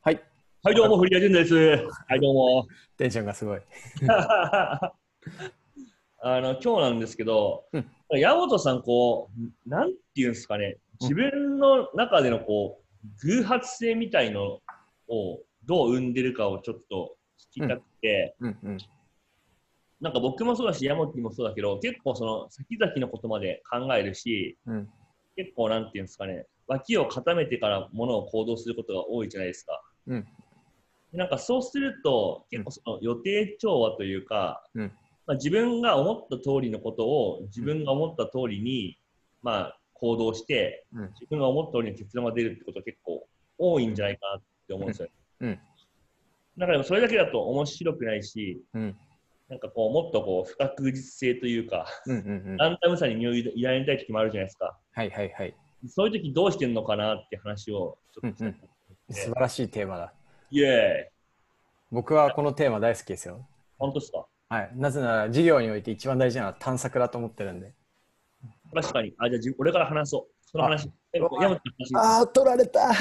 はい。はい、どうも、フリアジュンです。はい、どうも。テンションがすごい。今日なんですけど、矢本さん、こう、なんていうんですかね、自分の中でのこう、偶発性みたいのをどう生んでるかをちょっと聞きたくて、なんか僕もそうだし、矢本もそうだけど、結構その先々のことまで考えるし、結構なんていうんですかね、脇を固めてからものを行動することが多いじゃないですか。なんかそうすると結構その予定調和というか、自分が思った通りのことを自分が思った通りに、行動して、自分が思った通りの結論が出るってことが結構多いんじゃないかなって思うんですよね。だからそれだけだと面白くないし、なんかこうもっとこう不確実性というか、ランダムさに身を委ねたい時もあるじゃないですか。そういう時どうしてるのかなって話をちょっとしたいと思って。素晴らしいテーマだ。イエーイ。僕はこのテーマ大好きですよ。本当ですか？はい。なぜなら授業において一番大事なのは探索だと思ってるんで。確かに。あ、じゃあ俺から話そう。その話。ああ、取られた。い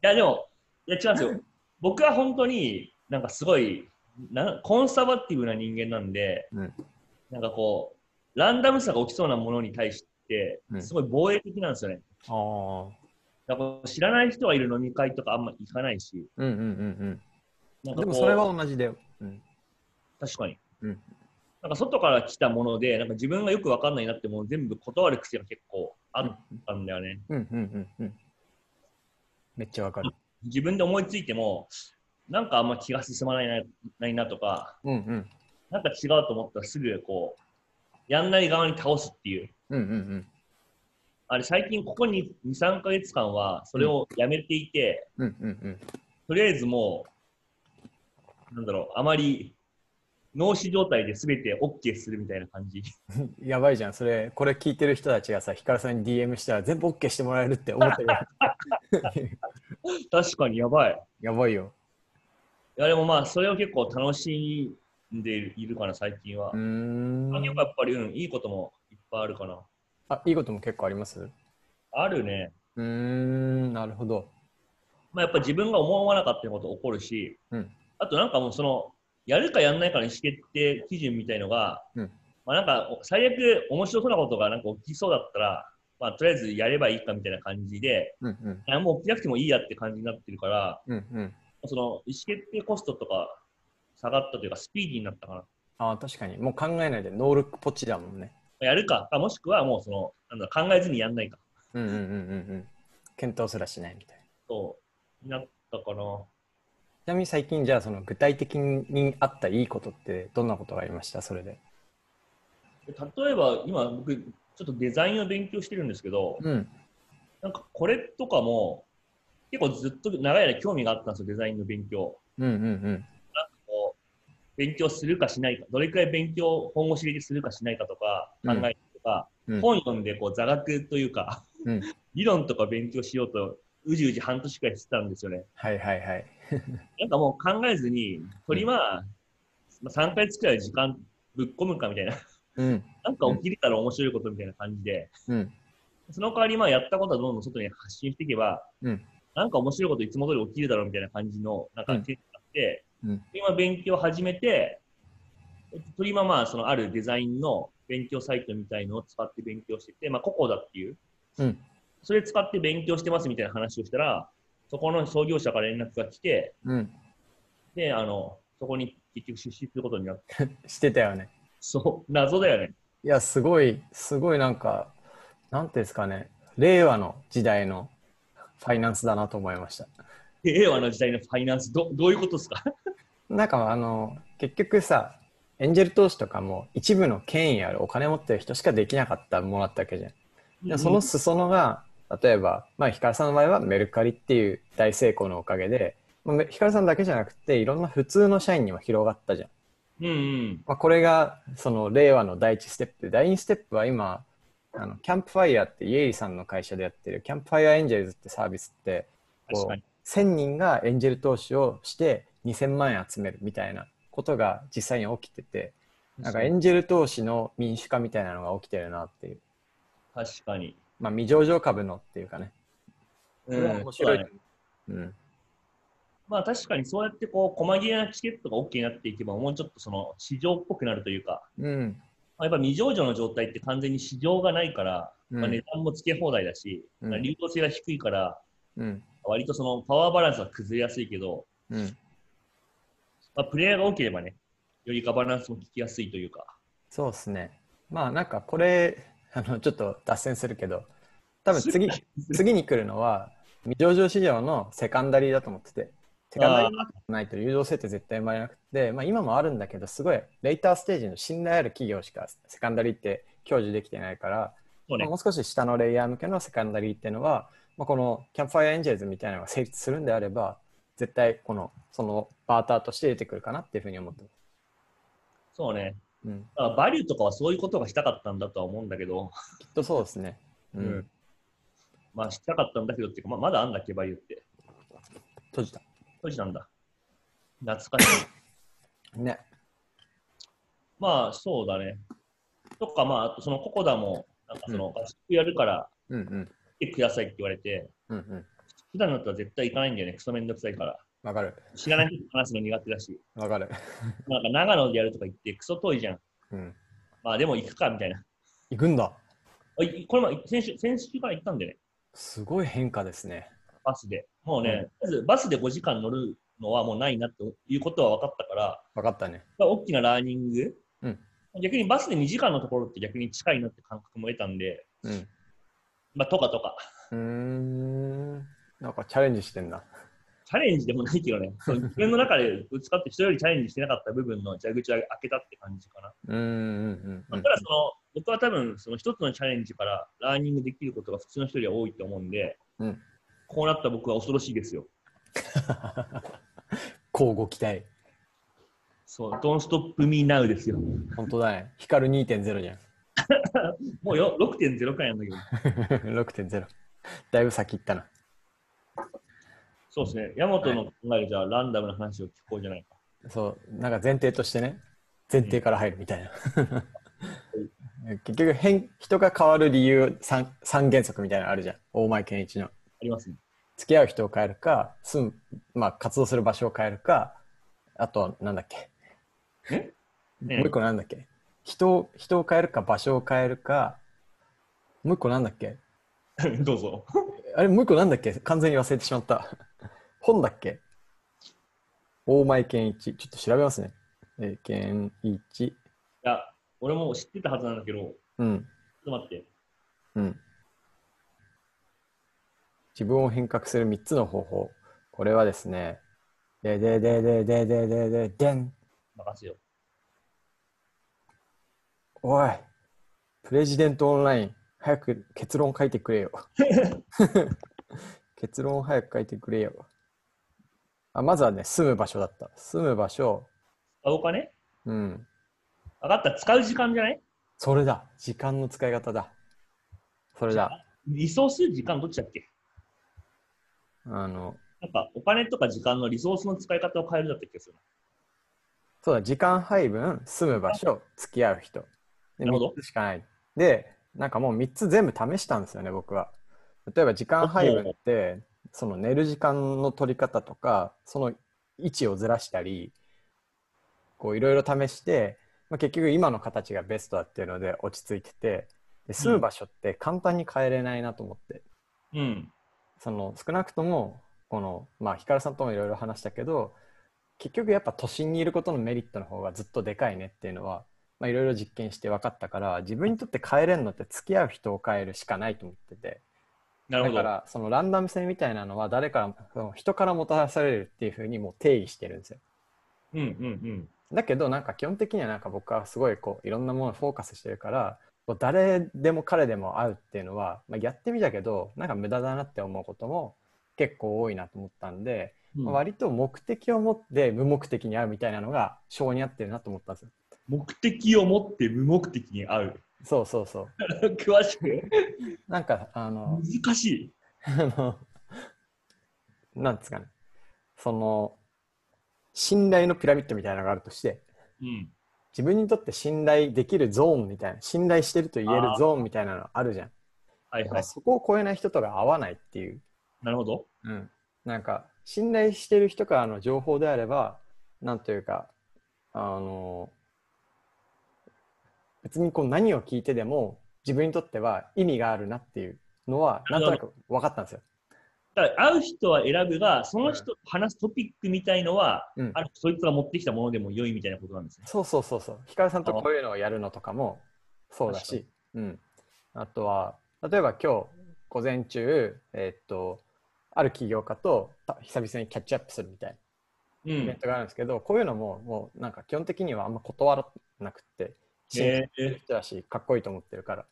や、でも、いや違うんですよ。僕は本当になんかすごいコンサバティブな人間なんで、なんかこう、ランダムさが起きそうなものに対して、すごい防衛的なんですよね。だから知らない人がいる飲み会とかあんま行かないし、でもそれは同じだよ。確かに。なんか外から来たもので、なんか自分がよく分かんないなってものを全部断る癖が結構あったんだよね。めっちゃ分かる。自分で思いついても、なんかあんま気が進まないなとか、なんか違うと思ったらすぐこう、やんない側に倒すっていう。あれ最近ここに 2,3 ヶ月間はそれをやめていて、とりあえずもうなんだろう、あまり脳死状態で全て OK するみたいな感じ。やばいじゃんそれ。これ聞いてる人たちがさ、ヒカルさんに DM したら全部 OK してもらえるって思ってる。確かにやばい。やばいよ。いやでもまあそれを結構楽しんでいるかな最近は。やっぱり、いいこともいっぱいあるかな。いいことも結構あります？あるね。なるほど。やっぱ自分が思わなかったこと起こるし、あとなんかもうそのやるかやらないかの意思決定基準みたいのが、なんか最悪面白そうなことがなんか起きそうだったら、とりあえずやればいいかみたいな感じで、もう起きなくてもいいやって感じになってるから、その意思決定コストとか下がったというかスピーディーになったかな。ああ確かに。もう考えないでノールックポチだもんね。やるか、もしくはもうその考えずにやんないか。検討すらしないみたいな。そうなったかな。ちなみに最近じゃあその具体的にあったいいことってどんなことがありました？それで。例えば今僕ちょっとデザインを勉強してるんですけど、なんかこれとかも結構ずっと長い間興味があったんですよ、デザインの勉強。勉強するかしないか、どれくらい勉強を本腰入れてするかしないかとか考えるとか、本読んでこう座学というか、理論とか勉強しようとうじうじ半年くらいしてたんですよね。なんかもう考えずにとりは、3ヶ月くらい時間ぶっ込むかみたいな、なんか起きれたら面白いことみたいな感じで、その代わりやったことはどんどん外に発信していけば、なんか面白いこといつも通り起きるだろうみたいな感じのなんか結果って、今勉強を始めて、今そのあるデザインの勉強サイトみたいのを使って勉強してて、ココダっていう、それ使って勉強してますみたいな話をしたら、そこの創業者から連絡が来て、でそこに結局出資することになってしてたよね。そう謎だよね。いやすごいすごい、なんかなんていうんですかね、令和の時代のファイナンスだなと思いました。令和の時代のファイナンス どういうことですか？なんか結局さ、エンジェル投資とかも一部の権威あるお金持ってる人しかできなかったものだったわけじゃん。でその裾野が例えば、ヒカルさんの場合はメルカリっていう大成功のおかげで、ヒカルさんだけじゃなくていろんな普通の社員にも広がったじゃん。これがその令和の第一ステップで、第二ステップは今キャンプファイヤーってイエリさんの会社でやってるキャンプファイヤーエンジェルズってサービスって、こう1000人がエンジェル投資をして2000万円集めるみたいなことが実際に起きてて、なんかエンジェル投資の民主化みたいなのが起きてるなっていう。確かに。未上場株のっていうかね。面白い。うん、まあ確かにそうやってこう細切れなチケットが OK になっていけば、もうちょっとその市場っぽくなるというか、うん、やっぱ未上場の状態って完全に市場がないから、うん、まあ、値段もつけ放題だし、うん、流動性が低いから、うん、割とそのパワーバランスは崩れやすいけど、うん、まあ、プレイヤーが多ければね、よりガバナンスも効きやすいというか。そうですね。まあなんかこれちょっと脱線するけど、多分 次に来るのは未上場市場のセカンダリーだと思ってて、セカンダリーがないと流動性って絶対生まれなくて、まあ、今もあるんだけど、すごいレイターステージの信頼ある企業しかセカンダリーって享受できてないから、ね、まあ、もう少し下のレイヤー向けのセカンダリーっていうのは、まあ、このキャンプファイアエンジェルズみたいなのが成立するんであれば、絶対このそのバーターとして出てくるかなっていうふうに思ってます。そうね、うん、だからバリューとかはそういうことがしたかったんだとは思うんだけど、きっとそうですね、うん、うん、まあしたかったんだけどっていうか、まあ、まだあんだっけ、バリューって閉じたんだ、懐かしいね。まあそうだね、とか、まああとそのココダもなんかその合宿やるから来てくださいって言われて、うんうん、普段だったら絶対行かないんだよね、クソめんどくさいから。わかる。知らない人と話すの苦手だし。わかる。なんか長野でやるとか言ってクソ遠いじゃん。うん。まあでも行くかみたいな。行くんだ。これも先週から行ったんでね。すごい変化ですね。バスで。もうね、うん、まずバスで5時間乗るのはもうないなということは分かったから。分かったね。大きなラーニング。うん。逆にバスで2時間のところって逆に近いなって感覚も得たんで。うん。まあとか。なんかチャレンジしてんな。チャレンジでもないけどね。自分の中でぶつかって人よりチャレンジしてなかった部分の蛇口を開けたって感じかな。ただその僕は多分その一つのチャレンジからラーニングできることが普通の人よりは多いと思うんで、うん、こうなった僕は恐ろしいですよ。交互期待。そう、Don't Stop Me Now ですよ。本当だね。光 2.0 じゃん。もうよ 6.0 回なんだけど。6.0。だいぶ先行ったな。そうですね。ヤマトの考える、じゃあランダムな話を聞こうじゃないか。そう、なんか前提としてね、前提から入るみたいな。結局人が変わる理由三原則みたいなのあるじゃん。大前健一の。ありますね。付き合う人を変えるか、まあ活動する場所を変えるか、あとはなんだっけ。もう一個なんだっけ。人を変えるか、場所を変えるか、もう一個なんだっけ。どうぞ。あれ、もう一個なんだっけ、完全に忘れてしまった。本だっけ、大前健一。ちょっと調べますね。健一。いや、俺も知ってたはずなんだけど。うん。ちょっと待って。うん。自分を変革する3つの方法。これはですね。でん。任せよ。おい。プレジデントオンライン。早く結論書いてくれよ。結論早く書いてくれよ。あ、まずはね、住む場所だった。住む場所。お金？うん。分かった、使う時間じゃない？それだ。時間の使い方だ。それだ。リソース、時間どっちだっけ？なんかお金とか時間のリソースの使い方を変えるだった気がする。そうだ、時間配分、住む場所、付き合う人。なるほど。3つしかない。で、なんかもう3つ全部試したんですよね、僕は。例えば時間配分って、その寝る時間の取り方とか、その位置をずらしたり、こういろいろ試して、まあ、結局今の形がベストだっていうので落ち着いてて、で住む場所って簡単に変えれないなと思って。うん、その少なくとも、この、まあ、ヒカルさんともいろいろ話したけど、結局やっぱ都心にいることのメリットの方がずっとでかいねっていうのは、まあ、いろいろ実験して分かったから、自分にとって変えれるのって付き合う人を変えるしかないと思ってて、なるほど。だからそのランダム性みたいなのは誰からも人からもたらされるっていうふうにもう定義してるんですよ。うんうんうん。だけどなんか基本的にはなんか僕はすごいこういろんなものをフォーカスしてるから、誰でも彼でも会うっていうのは、まあ、やってみたけどなんか無駄だなって思うことも結構多いなと思ったんで、うん、まあ、割と目的を持って無目的に会うみたいなのが性に合ってるなと思ったんですよ。目的を持って無目的に会う。そうそうそう。詳しく。なんか難しい。なんですかね。その信頼のピラミッドみたいなのがあるとして、うん、自分にとって信頼できるゾーンみたいな、信頼してると言えるゾーンみたいなのあるじゃん。はいはい。そこを超えない人とは会わないっていう。なるほど。うん。なんか信頼してる人からの情報であれば、なんというか別にこう何を聞いてでも自分にとっては意味があるなっていうのはなんとなく分かったんですよ。だから会う人は選ぶが、その人と話すトピックみたいのは、そいつが持ってきたものでも良いみたいなことなんですね。そうそうそうそう。ヒカルさんとこういうのをやるのとかもそうだし、あとは例えば今日午前中、ある起業家と久々にキャッチアップするみたいなイベントがあるんですけど、こういうのももうなんか基本的にはあんま断らなくて、信頼してる人だし、かっこいいと思ってるから、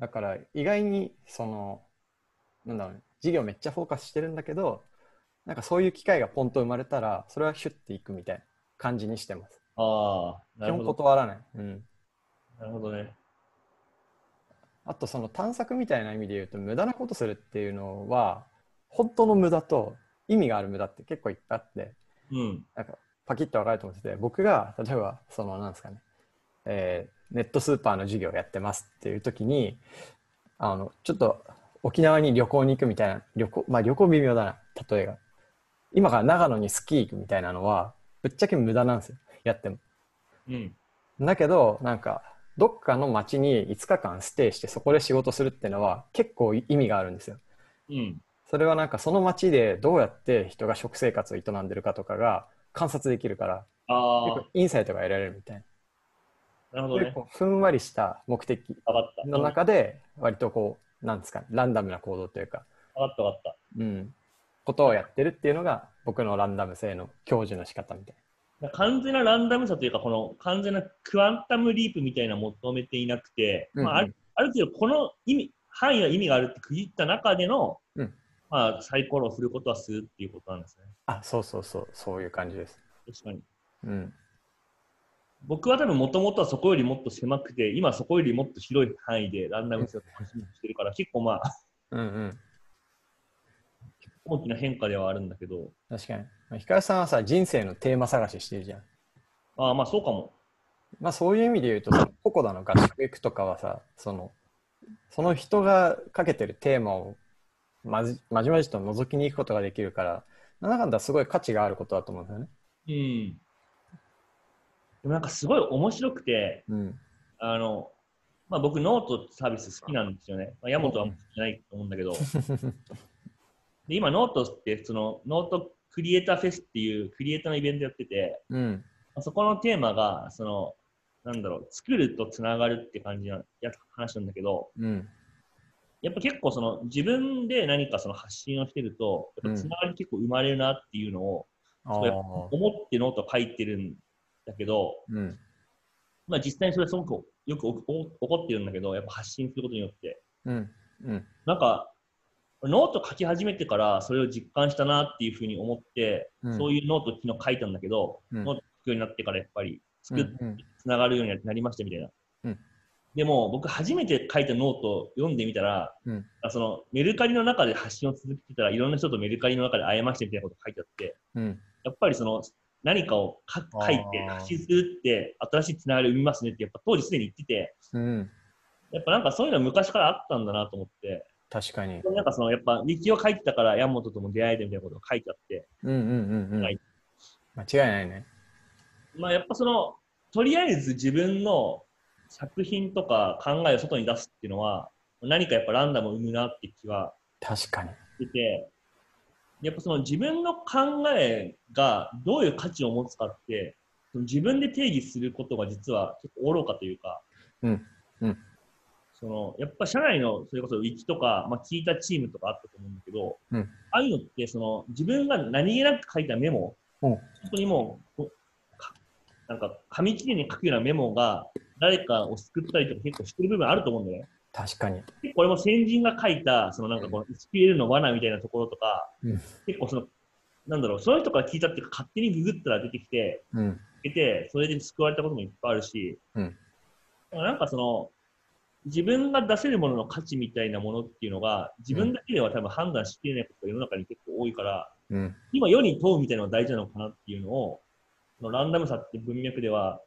だから意外にそのなんだろうね、事業めっちゃフォーカスしてるんだけど、なんかそういう機会がポンと生まれたらそれはシュッていくみたいな感じにしてます。ああ、なるほど。基本断らない。なるほどね。あとその探索みたいな意味で言うと、無駄なことするっていうのは本当の無駄と意味がある無駄って結構いっぱいあって、なんかパキッと分かると思ってて、僕が例えばそのなんですかね、ネットスーパーの授業をやってますっていう時に、ちょっと沖縄に旅行に行くみたいな、旅行微妙だな、例えが。今から長野にスキー行くみたいなのは、ぶっちゃけ無駄なんですよ、やっても。だけど、なんか、どっかの町に5日間ステイして、そこで仕事するっていうのは、結構意味があるんですよ。それはなんか、その町でどうやって人が食生活を営んでるかとかが観察できるから、結構インサイトが得られるみたいな。なるほどね。結構ふんわりした目的の中で、割とこう、なんですか、ランダムな行動というか、分かった、ことをやってるっていうのが僕のランダム性の享受の仕方みたいな。完全なランダムさというか、この完全なクアンタムリープみたいな求めていなくて、ある程度この意味範囲は意味があるって区切った中での、サイコロを振ることはするっていうことなんですね。あ、そうそうそう、そういう感じです。確かに。僕は多分もともとはそこよりもっと狭くて、今そこよりもっと広い範囲でランダム性を楽しみにしてるから、結構まあ大きな変化ではあるんだけど。確かにヒカルさんはさ、人生のテーマ探ししてるじゃん。ああ、まあそうかも。まあそういう意味で言うと、ココダの合宿行くとかはさ、その人がかけてるテーマをまじまじと覗きに行くことができるから、なんだすごい価値があることだと思うんだよね。でもなんかすごい面白くて、僕ノートサービス好きなんですよね。ヤモトは好きじゃないと思うんだけどで今ノートってそのノートクリエイターフェスっていうクリエイターのイベントやってて、そこのテーマがそのなんだろう、作るとつながるって感じの話なんだけど、やっぱ結構その自分で何かその発信をしてるとやっぱつながり結構生まれるなっていうのを、思ってノート書いてるんだけど、まあ実際にそれはすごくよく起こってるんだけど、やっぱ発信することによって、なんかノート書き始めてからそれを実感したなっていうふうに思って、そういうノートを昨日書いたんだけど、ノート書くようになってからやっぱり作ってつながるようになりましたみたいな。でも僕初めて書いたノートを読んでみたら、そのメルカリの中で発信を続けてたらいろんな人とメルカリの中で会えましたみたいなこと書いてあって、やっぱりその何かを書いて発信するって新しいつながりを生みますねってやっぱ当時すでに言ってて、やっぱなんかそういうのは昔からあったんだなと思って。確かになんかそのやっぱ日記を書いてたからヤモトとも出会えてみたいなことを書いてあって、間違いないね。まあやっぱそのとりあえず自分の作品とか考えを外に出すっていうのは何かやっぱランダムを生むなって気は確かにしてて、やっぱその自分の考えがどういう価値を持つかって自分で定義することが実は結構愚かというか、そのやっぱ社内のそれこそウィキとか、聞いたチームとかあったと思うんだけど、ああいうのってその自分が何気なく書いたメモ、本当にもうなんか紙切れに書くようなメモが誰かを救ったりとか結構してる部分あると思うんだよね。確かに。結構俺も先人が書いたそのなんかこの SQL の罠みたいなところとか、結構そのなんだろう、その人から聞いたっていうか勝手にググったら出てきて、それで救われたこともいっぱいあるし、なんかその自分が出せるものの価値みたいなものっていうのが自分だけでは多分判断しきれないことが世の中に結構多いから、今世に問うみたいなのが大事なのかなっていうのを、そのランダムさって文脈では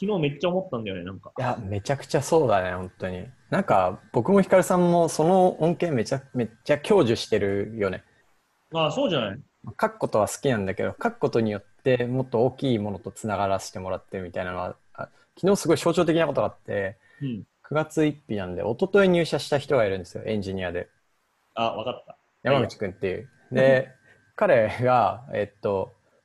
昨日めっちゃ思ったんだよね。なんかいやめちゃくちゃそうだね。本当になんか僕もヒカルさんもその恩恵めちゃめちゃ享受してるよね。ああ、そうじゃない。書くことは好きなんだけど、書くことによってもっと大きいものとつながらせてもらってるみたいなのは、昨日すごい象徴的なことがあって、うん、9月1日なんで一昨日入社した人がいるんですよ、エンジニアで。あ、分かった。山口くんっていう。で、彼が、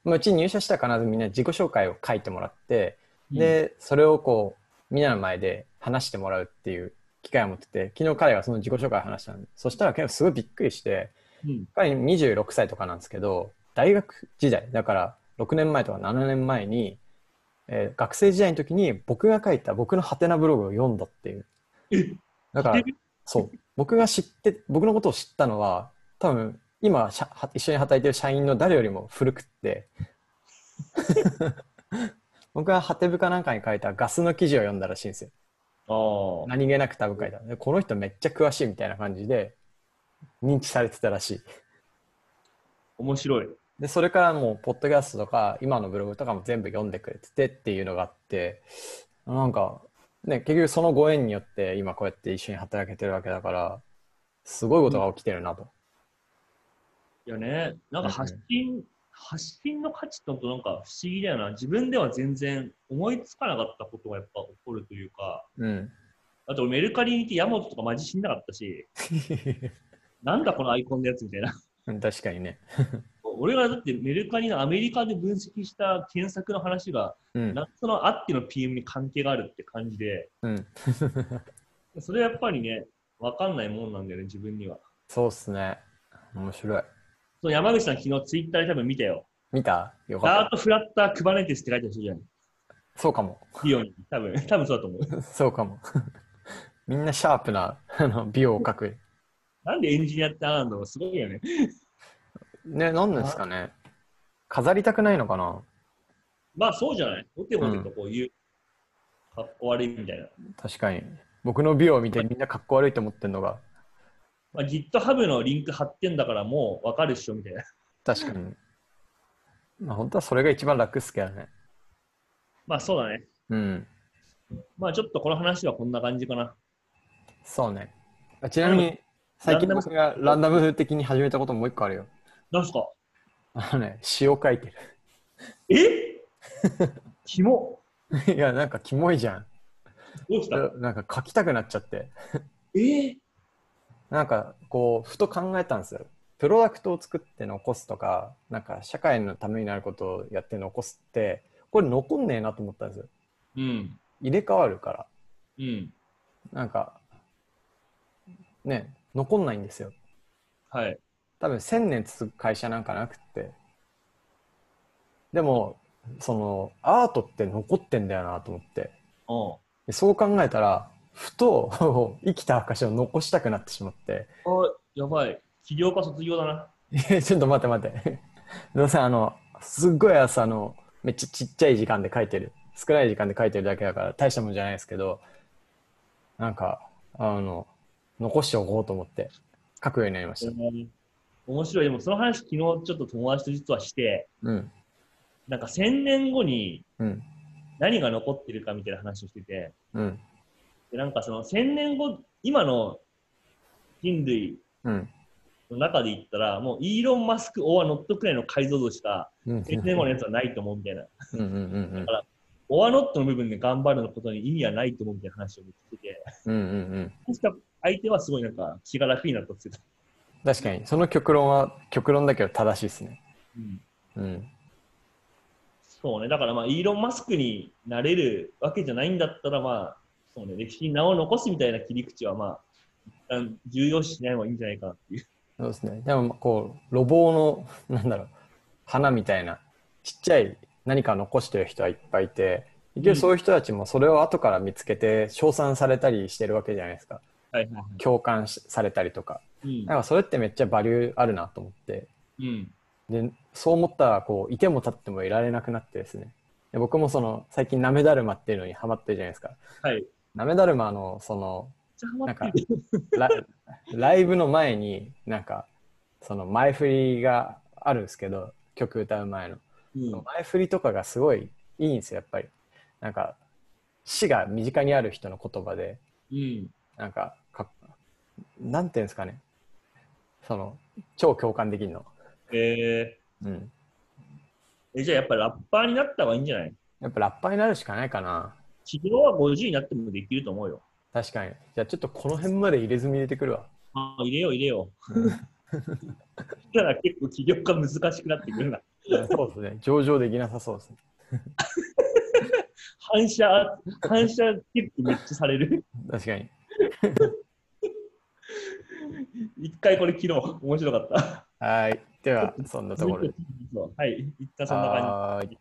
うちに入社したら必ずみんな自己紹介を書いてもらって、で、それをこう、みんなの前で話してもらうっていう機会を持ってて、昨日彼がその自己紹介を話したの。そしたら結構すごいびっくりして、彼26歳とかなんですけど、大学時代、だから6年前とか7年前に、学生時代の時に僕が書いた僕のハテナブログを読んだっていう。だから、そう、僕のことを知ったのは、多分、今一緒に働いてる社員の誰よりも古くって僕はハテブかなんかに書いたガスの記事を読んだらしいんですよ。あ、何気なく多分書いたで、この人めっちゃ詳しいみたいな感じで認知されてたらしい。面白い。でそれからもうポッドキャストとか今のブログとかも全部読んでくれててっていうのがあって、なんかね、結局そのご縁によって今こうやって一緒に働けてるわけだから、すごいことが起きてるなと、いやね、なんか発信の価値ってなんか不思議だよな。自分では全然思いつかなかったことがやっぱ起こるというか、うん、あとメルカリに行ってヤモトとかマジ死んなかったしなんだこのアイコンのやつみたいな確かにね俺がだってメルカリのアメリカで分析した検索の話が、なんかそのあっての PM に関係があるって感じで、それやっぱりね、分かんないもんなんだよね、自分には。そうっすね、面白い。そう、山口さん昨日ツイッターで多分見たよ。見た？よかった。ダートフラッタークバネティスって書いてあるじゃん。そうかも。美容に多分そうだと思う。そうかも。みんなシャープな美容を描く。なんでエンジニアってあるの？すごいよね。ね、なんですかね。飾りたくないのかな。まあそうじゃない。おておてとこういう、かっこ悪いみたいな。確かに。僕の美容を見てみんなかっこ悪いと思ってるのが。まあ、GitHub のリンク貼ってんだからもう分かるっしょみたいな。確かに。まあ本当はそれが一番楽っすけどね。まあそうだね。うん。まあちょっとこの話はこんな感じかな。そうね。ちなみに最近僕がランダム的に始めたこともう一個あるよ。何すか？詩を書いてる。え？キモ。いや、なんかキモいじゃん。どうした？なんか書きたくなっちゃって。なんかこうふと考えたんですよ。プロダクトを作って残すとか、なんか社会のためになることをやって残すって、これ残んねえなと思ったんですよ、入れ替わるから、なんかね、残んないんですよ。はい。多分1000年続く会社なんかなくって、でもそのアートって残ってんだよなと思って、でそう考えたらふと生きた証を残したくなってしまって。あ、やばい、起業家卒業だなちょっと待ってどうせすっごい朝のめっちゃちっちゃい時間で書いてる、少ない時間で書いてるだけだから大したもんじゃないですけど、なんか残しておこうと思って書くようになりました。面白い。でもその話昨日ちょっと友達と実はして、なんか1000年後に何が残ってるかみたいな話をしてて、でなんかその1000年後、今の人類の中で言ったら、もうイーロン・マスク・オア・ノットくらいの解像度しか1000年後のやつはないと思うみたいな。だから、オア・ノットの部分で頑張るのことに意味はないと思うみたいな話を言ってて、そしたら相手はすごいなんか気が楽になったって言ってた。確かに、その極論は極論だけど正しいですね。そうね、だからまあイーロン・マスクになれるわけじゃないんだったら、まあ、歴史に名を残すみたいな切り口は、まあ、重要視しない方がいいんじゃないかなっていう。そうですね。でも、こう、路傍の、なんだろう、花みたいな、ちっちゃい何か残してる人はいっぱいいて、結局そういう人たちもそれを後から見つけて、称賛されたりしてるわけじゃないですか。共感されたりとか。なんかそれってめっちゃバリューあるなと思って。で、そう思ったら、こう、いても立ってもいられなくなってですね。で僕も最近、なめだるまっていうのにハマってるじゃないですか。なめだるまのなんかライブの前になんかその前振りがあるんですけど、曲歌う前の、前振りとかがすごいいいんですよ。やっぱりなんか詩が身近にある人の言葉で、なんかなんていうんですかね、超共感できるのうん、じゃあやっぱラッパーになった方がいいんじゃない？やっぱラッパーになるしかないかな。治療は50になってもできると思うよ。確かに。じゃあちょっとこの辺まで入れ墨入れてくるわ。ああ、入れよう入れよう。したら結構起業が難しくなってくるな。そうですね。上場できなさそうですね。反射結構めっちゃされる。確かに。一回これ昨日面白かった。はい。ではそんなところで。はい。いったそんな感じ。